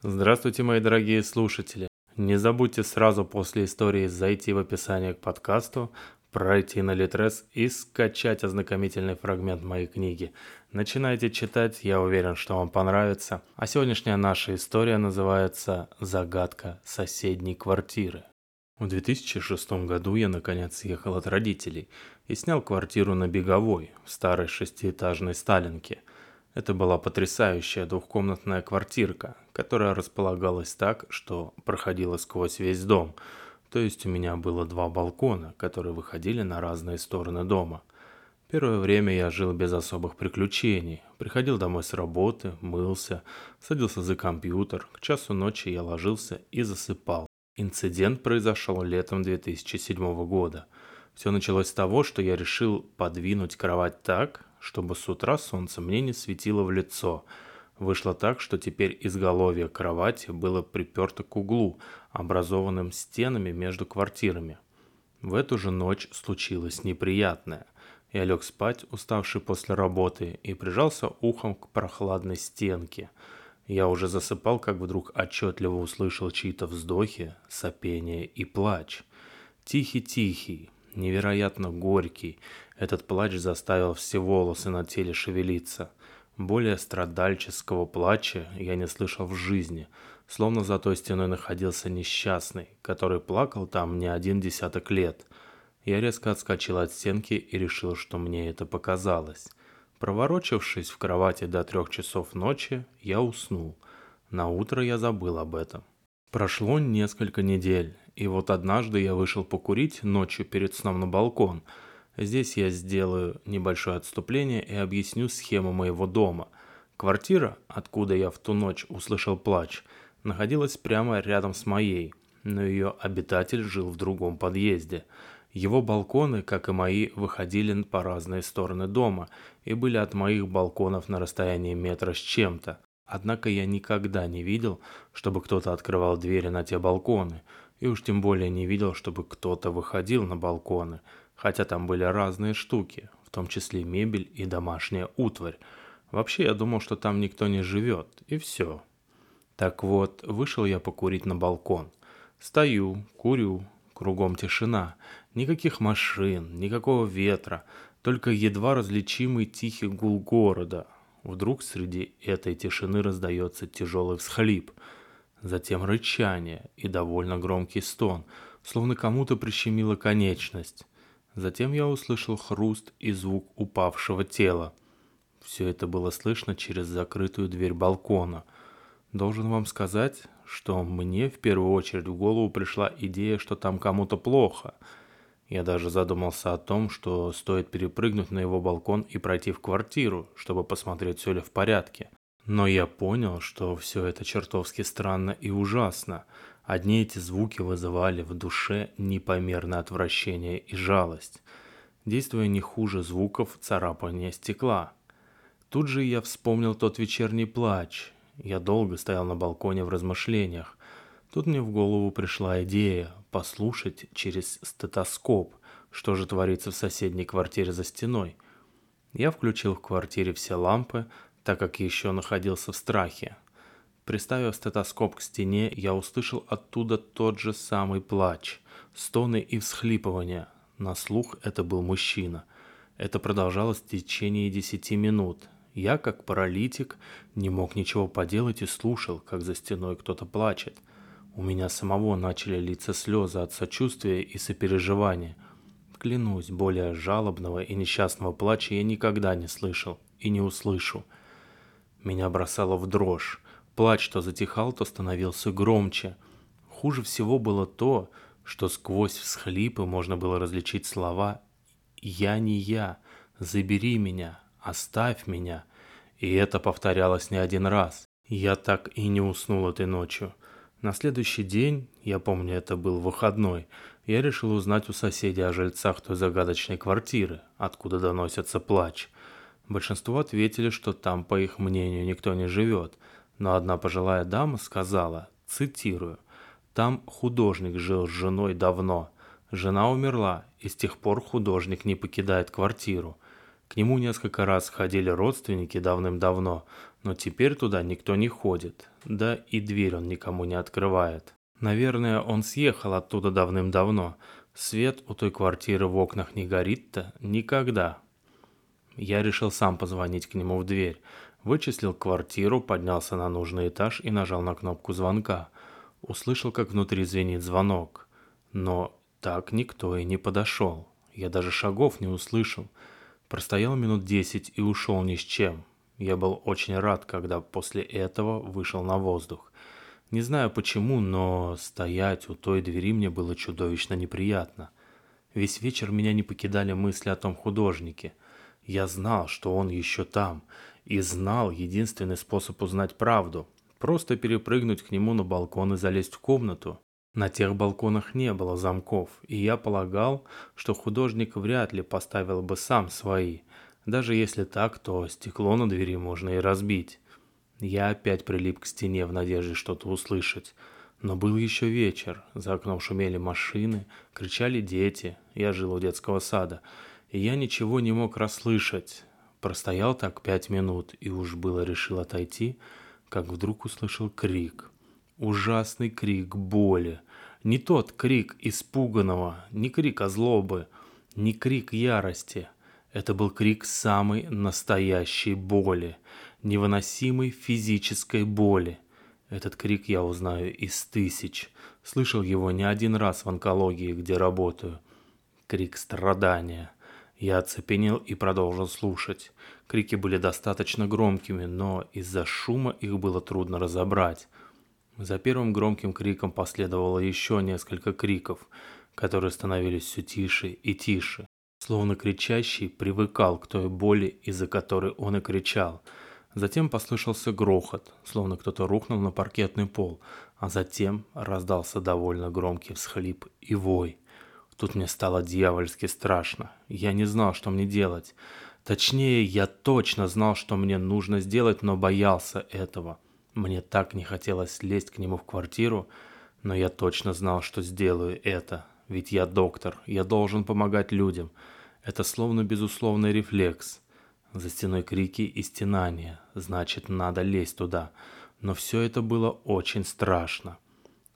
Здравствуйте, мои дорогие слушатели! Не забудьте сразу после истории зайти в описание к подкасту, пройти на Литрес и скачать ознакомительный фрагмент моей книги. Начинайте читать, я уверен, что вам понравится. А сегодняшняя наша история называется «Загадка соседней квартиры». В 2006 году я наконец съехал от родителей и снял квартиру на Беговой, в старой шестиэтажной Сталинке. Это была потрясающая двухкомнатная квартирка, которая располагалась так, что проходила сквозь весь дом. То есть у меня было два балкона, которые выходили на разные стороны дома. Первое время я жил без особых приключений. Приходил домой с работы, мылся, садился за компьютер. К часу ночи я ложился и засыпал. Инцидент произошел летом 2007 года. Все началось с того, что я решил подвинуть кровать так, чтобы с утра солнце мне не светило в лицо. Вышло так, что теперь изголовье кровати было приперто к углу, образованным стенами между квартирами. В эту же ночь случилось неприятное. Я лег спать, уставший после работы, и прижался ухом к прохладной стенке. Я уже засыпал, как вдруг отчетливо услышал чьи-то вздохи, сопение и плач. Тихий-тихий, невероятно горький. Этот плач заставил все волосы на теле шевелиться. Более страдальческого плача я не слышал в жизни, словно за той стеной находился несчастный, который плакал там не один десяток лет. Я резко отскочил от стенки и решил, что мне это показалось. Проворочившись в кровати до 3 часов ночи, я уснул. Наутро я забыл об этом. Прошло несколько недель, и вот однажды я вышел покурить ночью перед сном на балкон. Здесь я сделаю небольшое отступление и объясню схему моего дома. Квартира, откуда я в ту ночь услышал плач, находилась прямо рядом с моей, но ее обитатель жил в другом подъезде. Его балконы, как и мои, выходили по разные стороны дома и были от моих балконов на расстоянии метра с чем-то. Однако я никогда не видел, чтобы кто-то открывал двери на те балконы, и уж тем более не видел, чтобы кто-то выходил на балконы. Хотя там были разные штуки, в том числе мебель и домашняя утварь. Вообще я думал, что там никто не живет, и все. Так вот, вышел я покурить на балкон. Стою, курю, кругом тишина. Никаких машин, никакого ветра, только едва различимый тихий гул города. Вдруг среди этой тишины раздается тяжелый всхлип, затем рычание и довольно громкий стон, словно кому-то прищемило конечность. Затем я услышал хруст и звук упавшего тела. Все это было слышно через закрытую дверь балкона. Должен вам сказать, что мне в первую очередь в голову пришла идея, что там кому-то плохо. Я даже задумался о том, что стоит перепрыгнуть на его балкон и пройти в квартиру, чтобы посмотреть, все ли в порядке. Но я понял, что все это чертовски странно и ужасно. Одни эти звуки вызывали в душе непомерное отвращение и жалость, действуя не хуже звуков царапания стекла. Тут же я вспомнил тот вечерний плач. Я долго стоял на балконе в размышлениях. Тут мне в голову пришла идея послушать через стетоскоп, что же творится в соседней квартире за стеной. Я включил в квартире все лампы, так как еще находился в страхе. Приставив стетоскоп к стене, я услышал оттуда тот же самый плач, стоны и всхлипывания. На слух это был мужчина. Это продолжалось в течение 10 минут. Я, как паралитик, не мог ничего поделать и слушал, как за стеной кто-то плачет. У меня самого начали литься слезы от сочувствия и сопереживания. Клянусь, более жалобного и несчастного плача я никогда не слышал и не услышу. Меня бросало в дрожь. Плач то затихал, то становился громче. Хуже всего было то, что сквозь всхлипы можно было различить слова «Я не я», «Забери меня», «Оставь меня». И это повторялось не один раз. Я так и не уснул этой ночью. На следующий день, я помню, это был выходной, я решил узнать у соседей о жильцах той загадочной квартиры, откуда доносится плач. Большинство ответили, что там, по их мнению, никто не живет. Но одна пожилая дама сказала, цитирую, «Там художник жил с женой давно. Жена умерла, и с тех пор художник не покидает квартиру. К нему несколько раз ходили родственники давным-давно, но теперь туда никто не ходит, да и дверь он никому не открывает. Наверное, он съехал оттуда давным-давно. Свет у той квартиры в окнах не горит-то никогда. Я решил сам позвонить к нему в дверь. Вычислил квартиру, поднялся на нужный этаж и нажал на кнопку звонка. Услышал, как внутри звенит звонок. Но так никто и не подошел. Я даже шагов не услышал. Простоял минут 10 и ушел ни с чем. Я был очень рад, когда после этого вышел на воздух. Не знаю почему, но стоять у той двери мне было чудовищно неприятно. Весь вечер меня не покидали мысли о том художнике. Я знал, что он еще там, и знал единственный способ узнать правду – просто перепрыгнуть к нему на балкон и залезть в комнату. На тех балконах не было замков, и я полагал, что художник вряд ли поставил бы сам свои. Даже если так, то стекло на двери можно и разбить. Я опять прилип к стене в надежде что-то услышать. Но был еще вечер, за окном шумели машины, кричали дети, я жил у детского сада, и я ничего не мог расслышать. Простоял так 5 минут и уж было решил отойти, как вдруг услышал крик. Ужасный крик боли. Не тот крик испуганного, не крик озлобы, не крик ярости. Это был крик самой настоящей боли, невыносимой физической боли. Этот крик я узнаю из тысяч. Слышал его не один раз в онкологии, где работаю. Крик страдания. Я оцепенел и продолжил слушать. Крики были достаточно громкими, но из-за шума их было трудно разобрать. За первым громким криком последовало еще несколько криков, которые становились все тише и тише. Словно кричащий привыкал к той боли, из-за которой он и кричал. Затем послышался грохот, словно кто-то рухнул на паркетный пол, а затем раздался довольно громкий всхлип и вой. Тут мне стало дьявольски страшно. Я не знал, что мне делать. Точнее, я точно знал, что мне нужно сделать, но боялся этого. Мне так не хотелось лезть к нему в квартиру, но я точно знал, что сделаю это. Ведь я доктор, я должен помогать людям. Это словно безусловный рефлекс. За стеной крики и стенания, значит, надо лезть туда. Но все это было очень страшно.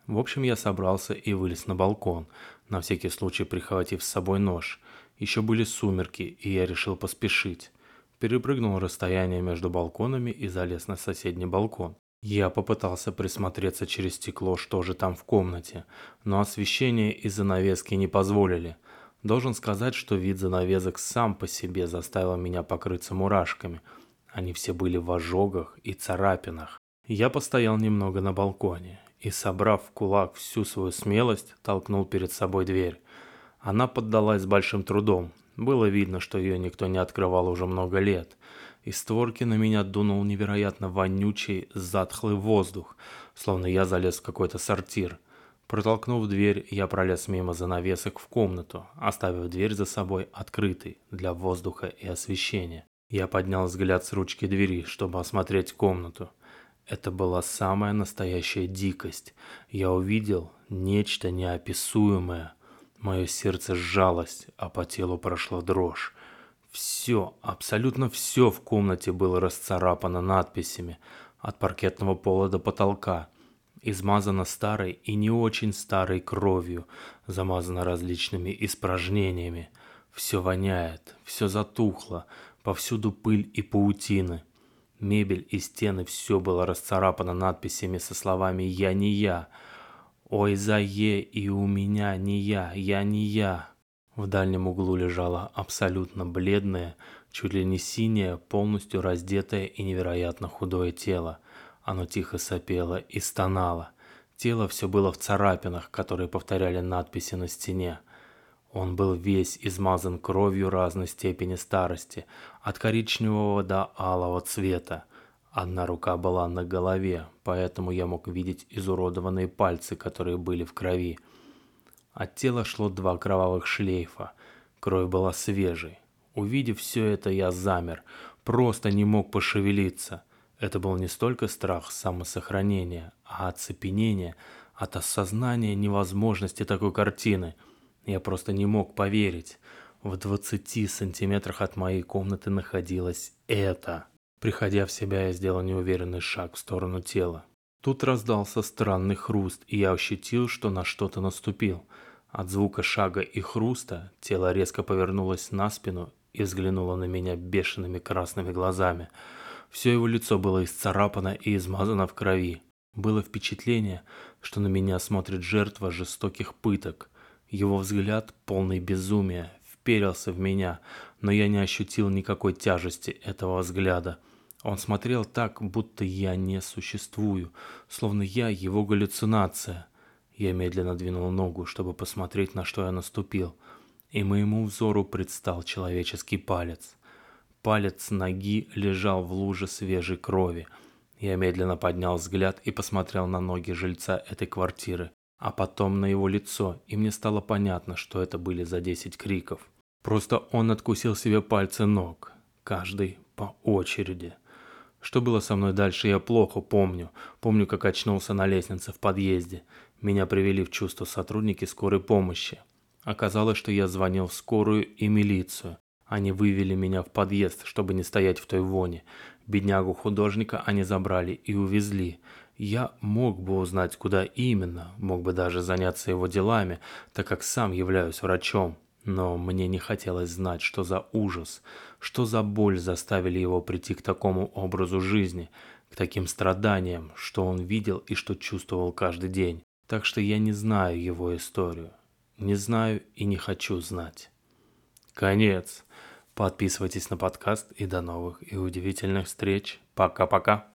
В общем, я собрался и вылез на балкон, на всякий случай прихватив с собой нож. Еще были сумерки, и я решил поспешить. Перепрыгнул расстояние между балконами и залез на соседний балкон. Я попытался присмотреться через стекло, что же там в комнате, но освещение и занавески не позволили. Должен сказать, что вид занавесок сам по себе заставил меня покрыться мурашками. Они все были в ожогах и царапинах. Я постоял немного на балконе и, собрав в кулак всю свою смелость, толкнул перед собой дверь. Она поддалась с большим трудом. Было видно, что ее никто не открывал уже много лет. Из створки на меня дунул невероятно вонючий, затхлый воздух, словно я залез в какой-то сортир. Протолкнув дверь, я пролез мимо занавесок в комнату, оставив дверь за собой открытой для воздуха и освещения. Я поднял взгляд с ручки двери, чтобы осмотреть комнату. Это была самая настоящая дикость. Я увидел нечто неописуемое. Мое сердце сжалось, а по телу прошла дрожь. Все, абсолютно все в комнате было расцарапано надписями, от паркетного пола до потолка. Измазано старой и не очень старой кровью, замазано различными испражнениями. Все воняет, все затухло, повсюду пыль и паутины. Мебель и стены, все было расцарапано надписями со словами «Я не я», «Ой, за е» и «У меня не я», «Я не я». В дальнем углу лежала абсолютно бледное, чуть ли не синее, полностью раздетое и невероятно худое тело. Оно тихо сопело и стонало. Тело все было в царапинах, которые повторяли надписи на стене. Он был весь измазан кровью разной степени старости, от коричневого до алого цвета. Одна рука была на голове, поэтому я мог видеть изуродованные пальцы, которые были в крови. От тела шло 2 кровавых шлейфа. Кровь была свежей. Увидев все это, я замер, просто не мог пошевелиться. Это был не столько страх самосохранения, а оцепенение от осознания невозможности такой картины. Я просто не мог поверить. В 20 сантиметрах от моей комнаты находилось это. Приходя в себя, я сделал неуверенный шаг в сторону тела. Тут раздался странный хруст, и я ощутил, что на что-то наступил. От звука шага и хруста тело резко повернулось на спину и взглянуло на меня бешеными красными глазами. Все его лицо было исцарапано и измазано в крови. Было впечатление, что на меня смотрит жертва жестоких пыток. Его взгляд, полный безумия, вперился в меня, но я не ощутил никакой тяжести этого взгляда. Он смотрел так, будто я не существую, словно я его галлюцинация. Я медленно двинул ногу, чтобы посмотреть, на что я наступил, и моему взору предстал человеческий палец. Палец ноги лежал в луже свежей крови. Я медленно поднял взгляд и посмотрел на ноги жильца этой квартиры, а потом на его лицо, и мне стало понятно, что это были за 10 криков. Просто он откусил себе пальцы ног, каждый по очереди. Что было со мной дальше, я плохо помню. Помню, как очнулся на лестнице в подъезде. Меня привели в чувство сотрудники скорой помощи. Оказалось, что я звонил в скорую и милицию. Они вывели меня в подъезд, чтобы не стоять в той воне. Беднягу-художника они забрали и увезли. Я мог бы узнать, куда именно, мог бы даже заняться его делами, так как сам являюсь врачом. Но мне не хотелось знать, что за ужас, что за боль заставили его прийти к такому образу жизни, к таким страданиям, что он видел и что чувствовал каждый день. Так что я не знаю его историю. Не знаю и не хочу знать. Конец. Подписывайтесь на подкаст и до новых и удивительных встреч. Пока-пока.